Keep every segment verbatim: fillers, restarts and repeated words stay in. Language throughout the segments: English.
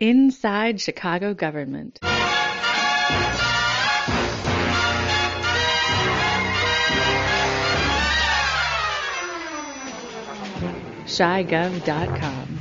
Inside Chicago Government. Shigov dot com.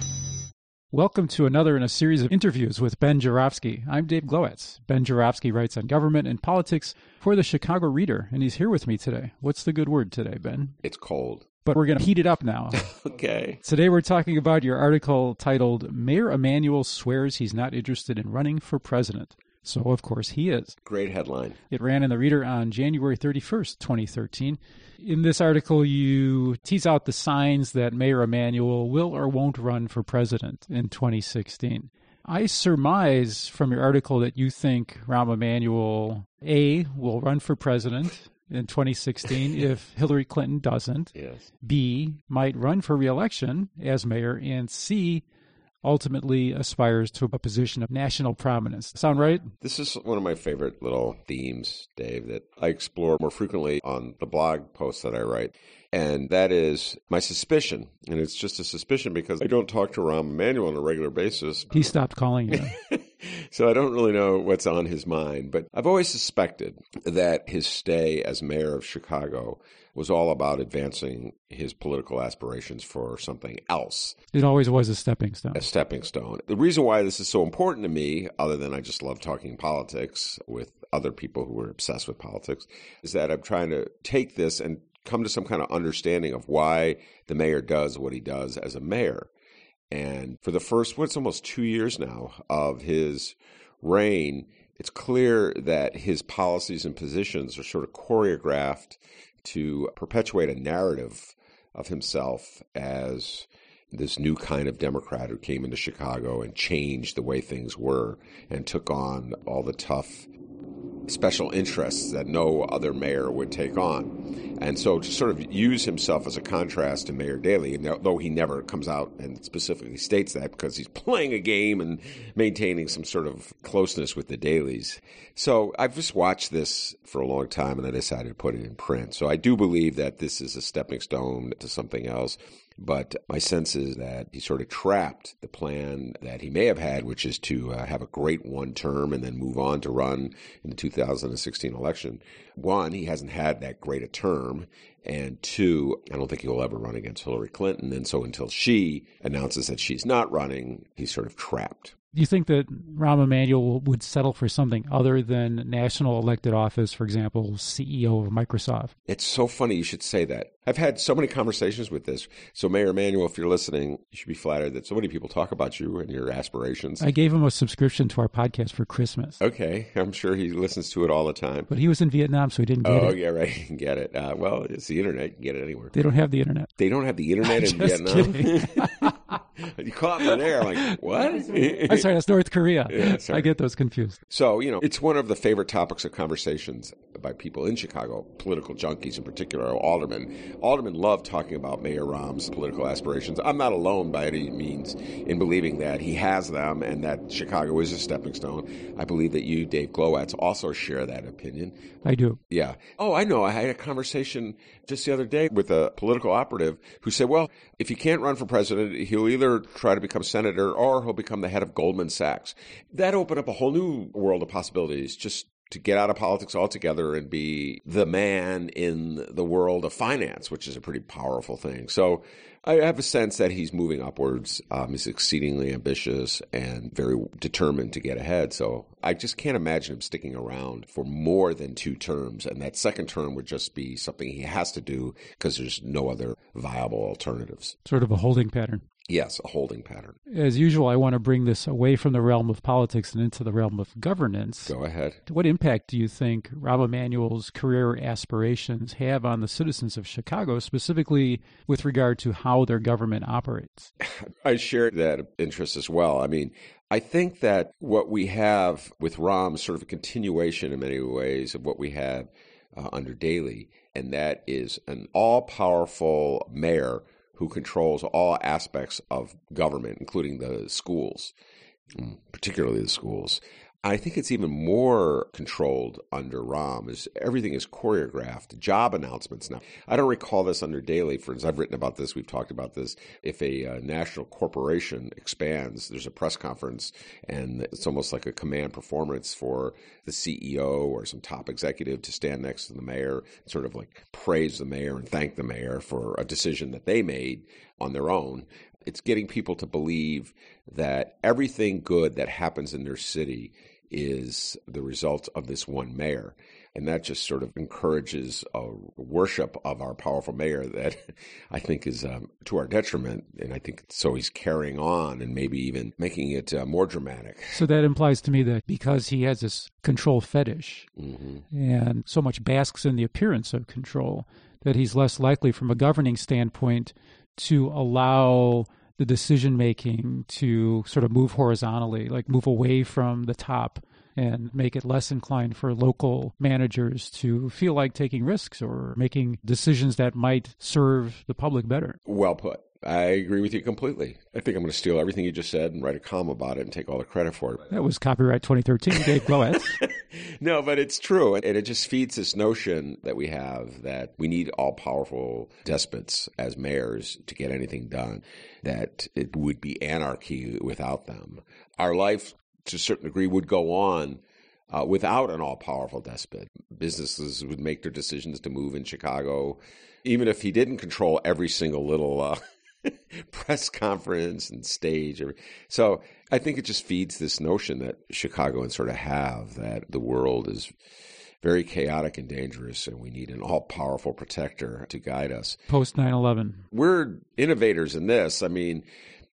Welcome to another in a series of interviews with Ben Joravsky. I'm Dave Glowatz. Ben Joravsky writes on government and politics for the Chicago Reader, and he's here with me today. What's the good word today, Ben? It's cold. But we're going to heat it up now. Okay. Today we're talking about your article titled, Mayor Emanuel Swears He's Not Interested in Running for President. So, of course, he is. Great headline. It ran in the Reader on January thirty-first, twenty thirteen. In this article, you tease out the signs that Mayor Emanuel will or won't run for president in twenty sixteen. I surmise from your article that you think Rahm Emanuel, A, will run for president in twenty sixteen if Hillary Clinton doesn't, yes. B, might run for re-election as mayor, and C, ultimately aspires to a position of national prominence. Sound right? This is one of my favorite little themes, Dave, that I explore more frequently on the blog posts that I write. And that is my suspicion. And it's just a suspicion because I don't talk to Rahm Emanuel on a regular basis. He stopped calling you. So I don't really know what's on his mind. But I've always suspected that his stay as mayor of Chicago was all about advancing his political aspirations for something else. It always was a stepping stone. A stepping stone. The reason why this is so important to me, other than I just love talking politics with other people who are obsessed with politics, is that I'm trying to take this and come to some kind of understanding of why the mayor does what he does as a mayor. And for the first, what's almost two years now of his reign, it's clear that his policies and positions are sort of choreographed to perpetuate a narrative of himself as this new kind of Democrat who came into Chicago and changed the way things were and took on all the tough special interests that no other mayor would take on. And so to sort of use himself as a contrast to Mayor Daley, though he never comes out and specifically states that because he's playing a game and maintaining some sort of closeness with the Daleys. So I've just watched this for a long time and I decided to put it in print. So I do believe that this is a stepping stone to something else. But my sense is that he sort of trapped the plan that he may have had, which is to uh, have a great one term and then move on to run in the two thousand sixteen election. One, he hasn't had that great a term. And two, I don't think he'll ever run against Hillary Clinton. And so until she announces that she's not running, he's sort of trapped. Do you think that Rahm Emanuel would settle for something other than national elected office, for example, C E O of Microsoft? It's so funny you should say that. I've had so many conversations with this. So Mayor Emanuel, if you're listening, you should be flattered that so many people talk about you and your aspirations. I gave him a subscription to our podcast for Christmas. Okay. I'm sure he listens to it all the time. But he was in Vietnam, so he didn't get oh, it. Oh, yeah, right. He didn't get it. Uh, well, it's the internet. You can get it anywhere. They don't have the internet. They don't have the internet in Vietnam. You caught me there. I'm like, what? I'm sorry, that's North Korea. Yeah, I get those confused. So, you know, it's one of the favorite topics of conversations by people in Chicago, political junkies in particular, aldermen. Aldermen love talking about Mayor Rahm's political aspirations. I'm not alone by any means in believing that he has them and that Chicago is a stepping stone. I believe that you, Dave Glowatz, also share that opinion. I do. Yeah. Oh, I know. I had a conversation just the other day with a political operative who said, well, if he can't run for president, he'll either try to become senator or he'll become the head of Goldman Sachs. That opened up a whole new world of possibilities just to get out of politics altogether and be the man in the world of finance, which is a pretty powerful thing. So I have a sense that he's moving upwards. Um, he's exceedingly ambitious and very determined to get ahead. So I just can't imagine him sticking around for more than two terms. And that second term would just be something he has to do because there's no other viable alternatives. Sort of a holding pattern. Yes, a holding pattern. As usual, I want to bring this away from the realm of politics and into the realm of governance. Go ahead. What impact do you think Rahm Emanuel's career aspirations have on the citizens of Chicago, specifically with regard to how their government operates? I share that interest as well. I mean, I think that what we have with Rahm is sort of a continuation in many ways of what we have uh, under Daley, and that is an all-powerful mayor who controls all aspects of government, including the schools, particularly the schools. I think it's even more controlled under Rahm. Is everything is choreographed. Job announcements now. I don't recall this under Daley. For instance, I've written about this. We've talked about this. If a uh, national corporation expands, there's a press conference, and it's almost like a command performance for the C E O or some top executive to stand next to the mayor, and sort of like praise the mayor and thank the mayor for a decision that they made on their own. It's getting people to believe that everything good that happens in their city is the result of this one mayor. And that just sort of encourages a worship of our powerful mayor that I think is um, to our detriment. And I think so he's carrying on and maybe even making it uh, more dramatic. So that implies to me that because he has this control fetish mm-hmm. and so much basks in the appearance of control, that he's less likely from a governing standpoint to allow the decision-making to sort of move horizontally, like move away from the top and make it less inclined for local managers to feel like taking risks or making decisions that might serve the public better. Well put. I agree with you completely. I think I'm going to steal everything you just said and write a column about it and take all the credit for it. That was copyright twenty thirteen, Dave Glowatz. No, but it's true. And it just feeds this notion that we have that we need all-powerful despots as mayors to get anything done, that it would be anarchy without them. Our life, to a certain degree, would go on uh, without an all-powerful despot. Businesses would make their decisions to move in Chicago, even if he didn't control every single little... Uh, press conference and stage. So I think it just feeds this notion that Chicagoans sort of have, that the world is very chaotic and dangerous and we need an all-powerful protector to guide us. Post nine eleven. We're innovators in this. I mean,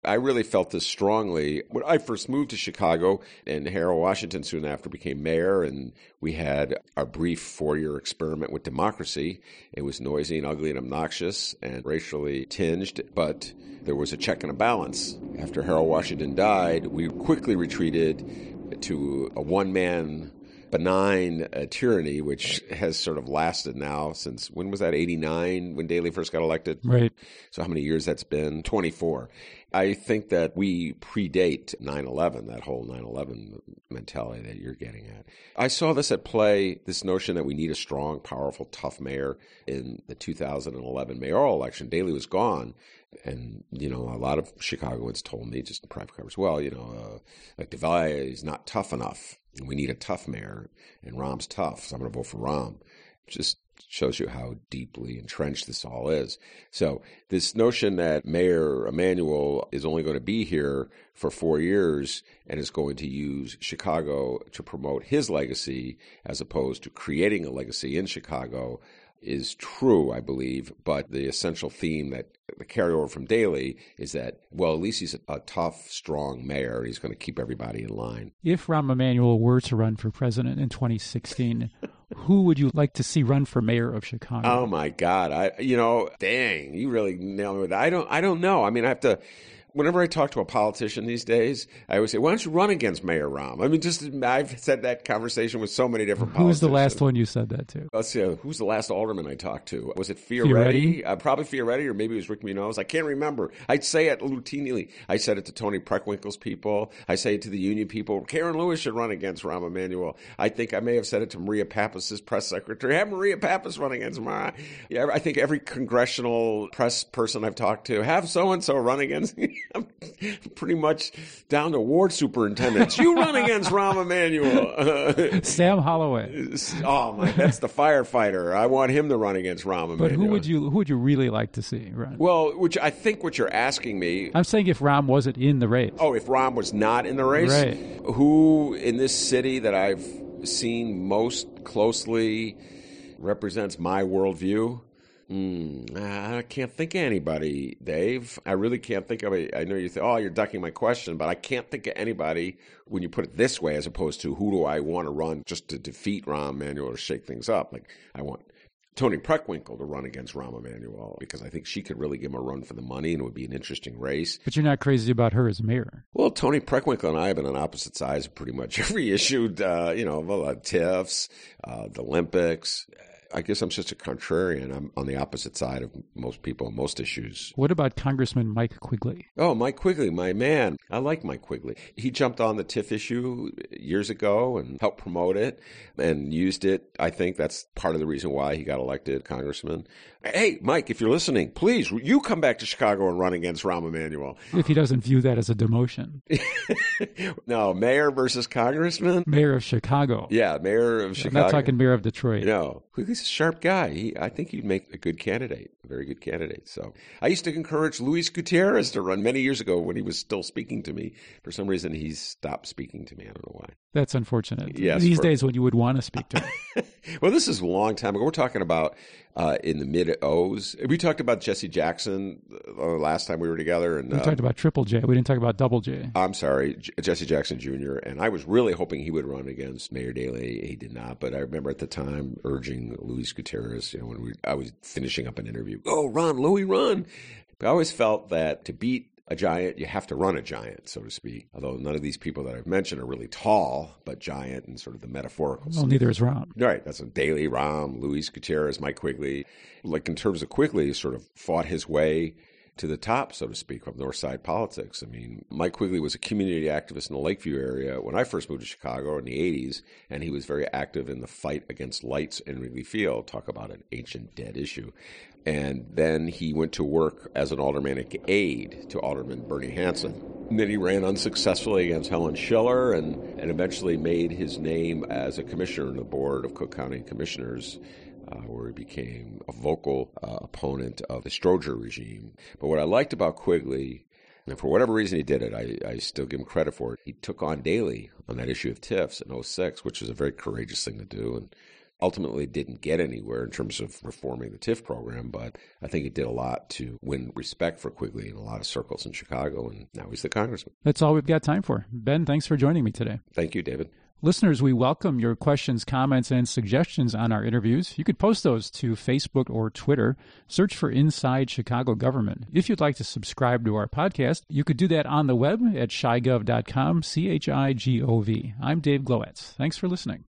I really felt this strongly when I first moved to Chicago, and Harold Washington soon after became mayor, and we had our brief four-year experiment with democracy. It was noisy and ugly and obnoxious and racially tinged, but there was a check and a balance. After Harold Washington died, we quickly retreated to a one-man benign uh, tyranny, which has sort of lasted now since, when was that, eighty-nine, when Daley first got elected? Right. So how many years that's been? twenty-four. I think that we predate nine eleven, that whole nine eleven mentality that you're getting at. I saw this at play, this notion that we need a strong, powerful, tough mayor in the two thousand eleven mayoral election. Daley was gone. And, you know, a lot of Chicagoans told me, just in private conversation, well, you know, uh, like del Valle is not tough enough. We need a tough mayor, and Rahm's tough, so I'm going to vote for Rahm. It just shows you how deeply entrenched this all is. So this notion that Mayor Emanuel is only going to be here for four years and is going to use Chicago to promote his legacy as opposed to creating a legacy in Chicago is true, I believe, but the essential theme that the carryover from Daley is that, well, at least he's a, a tough, strong mayor. He's going to keep everybody in line. If Rahm Emanuel were to run for president in twenty sixteen, who would you like to see run for mayor of Chicago? Oh, my God. I, you know, dang, you really nailed me with that. I don't, I don't know. I mean, I have to... Whenever I talk to a politician these days, I always say, why don't you run against Mayor Rahm? I mean, just I've said that conversation with so many different politicians. Who was the last one you said that to? Let's see, uh, who's the last alderman I talked to? Was it Fioretti? Fioretti? Uh, probably Fioretti, or maybe it was Rick Munoz. I can't remember. I'd say it routinely. I said it to Toni Preckwinkle's people. I say it to the union people. Karen Lewis should run against Rahm Emanuel. I think I may have said it to Maria Pappas' press secretary. Have Maria Pappas run against Mara. Yeah, I think every congressional press person I've talked to, have so-and-so run against me. I'm pretty much down to ward superintendents. You run against Rahm Emanuel. Sam Holloway. Oh, my, that's the firefighter. I want him to run against Rahm Emanuel. But who would you who would you really like to see run? Well, which I think what you're asking me... I'm saying if Rahm wasn't in the race. Oh, if Rahm was not in the race? Right. Who in this city that I've seen most closely represents my worldview? Mm, I can't think of anybody, Dave. I really can't think of it. I know you think, oh, you're ducking my question, but I can't think of anybody when you put it this way, as opposed to who do I want to run just to defeat Rahm Emanuel or shake things up. Like, I want Toni Preckwinkle to run against Rahm Emanuel because I think she could really give him a run for the money and it would be an interesting race. But you're not crazy about her as mayor. Well, Toni Preckwinkle and I have been on opposite sides of pretty much every issue, uh, you know, well, uh, TIFFs, uh, the Olympics. I guess I'm just a contrarian. I'm on the opposite side of most people on most issues. What about Congressman Mike Quigley? Oh, Mike Quigley, my man. I like Mike Quigley. He jumped on the T I F issue years ago and helped promote it and used it. I think that's part of the reason why he got elected congressman. Hey, Mike, if you're listening, please, you come back to Chicago and run against Rahm Emanuel. If he doesn't view that as a demotion. No, mayor versus congressman? Mayor of Chicago. Yeah, mayor of Chicago. I'm not talking mayor of Detroit. No, Quigley's a sharp guy. He, I think he'd make a good candidate, a very good candidate. So I used to encourage Luis Gutierrez to run many years ago when he was still speaking to me. For some reason, he's stopped speaking to me. I don't know why. That's unfortunate. Yes, These for... days when you would want to speak to him. Well, this is a long time ago. We're talking about uh, in the mid-O's. We talked about Jesse Jackson the last time we were together. And, we uh, talked about Triple J. We didn't talk about Double J. I'm sorry, J- Jesse Jackson Junior And I was really hoping he would run against Mayor Daley. He did not. But I remember at the time urging Luis Gutierrez, you know, when we, I was finishing up an interview, oh, run, Louie, run. But I always felt that to beat a giant, you have to run a giant, so to speak. Although none of these people that I've mentioned are really tall, but giant in sort of the metaphorical sense. Well, neither is Rahm. Right. That's Daley, Rahm, Luis Gutierrez, Mike Quigley. Like in terms of Quigley, sort of fought his way to the top, so to speak, of North Side politics. I mean, Mike Quigley was a community activist in the Lakeview area when I first moved to Chicago in the eighties, and he was very active in the fight against lights in Wrigley Field. Talk about an ancient dead issue. And then he went to work as an aldermanic aide to Alderman Bernie Hansen. And then he ran unsuccessfully against Helen Schiller and, and eventually made his name as a commissioner on the board of Cook County Commissioners, Uh, where he became a vocal uh, opponent of the Stroger regime. But what I liked about Quigley, and for whatever reason he did it, I, I still give him credit for it, he took on Daley on that issue of T I Fs in oh six, which was a very courageous thing to do, and ultimately didn't get anywhere in terms of reforming the T I F program, but I think it did a lot to win respect for Quigley in a lot of circles in Chicago, and now he's the congressman. That's all we've got time for. Ben, thanks for joining me today. Thank you, David. Listeners, we welcome your questions, comments, and suggestions on our interviews. You could post those to Facebook or Twitter. Search for Inside Chicago Government. If you'd like to subscribe to our podcast, you could do that on the web at shigov dot com, C H I G O V. I'm Dave Glowatz. Thanks for listening.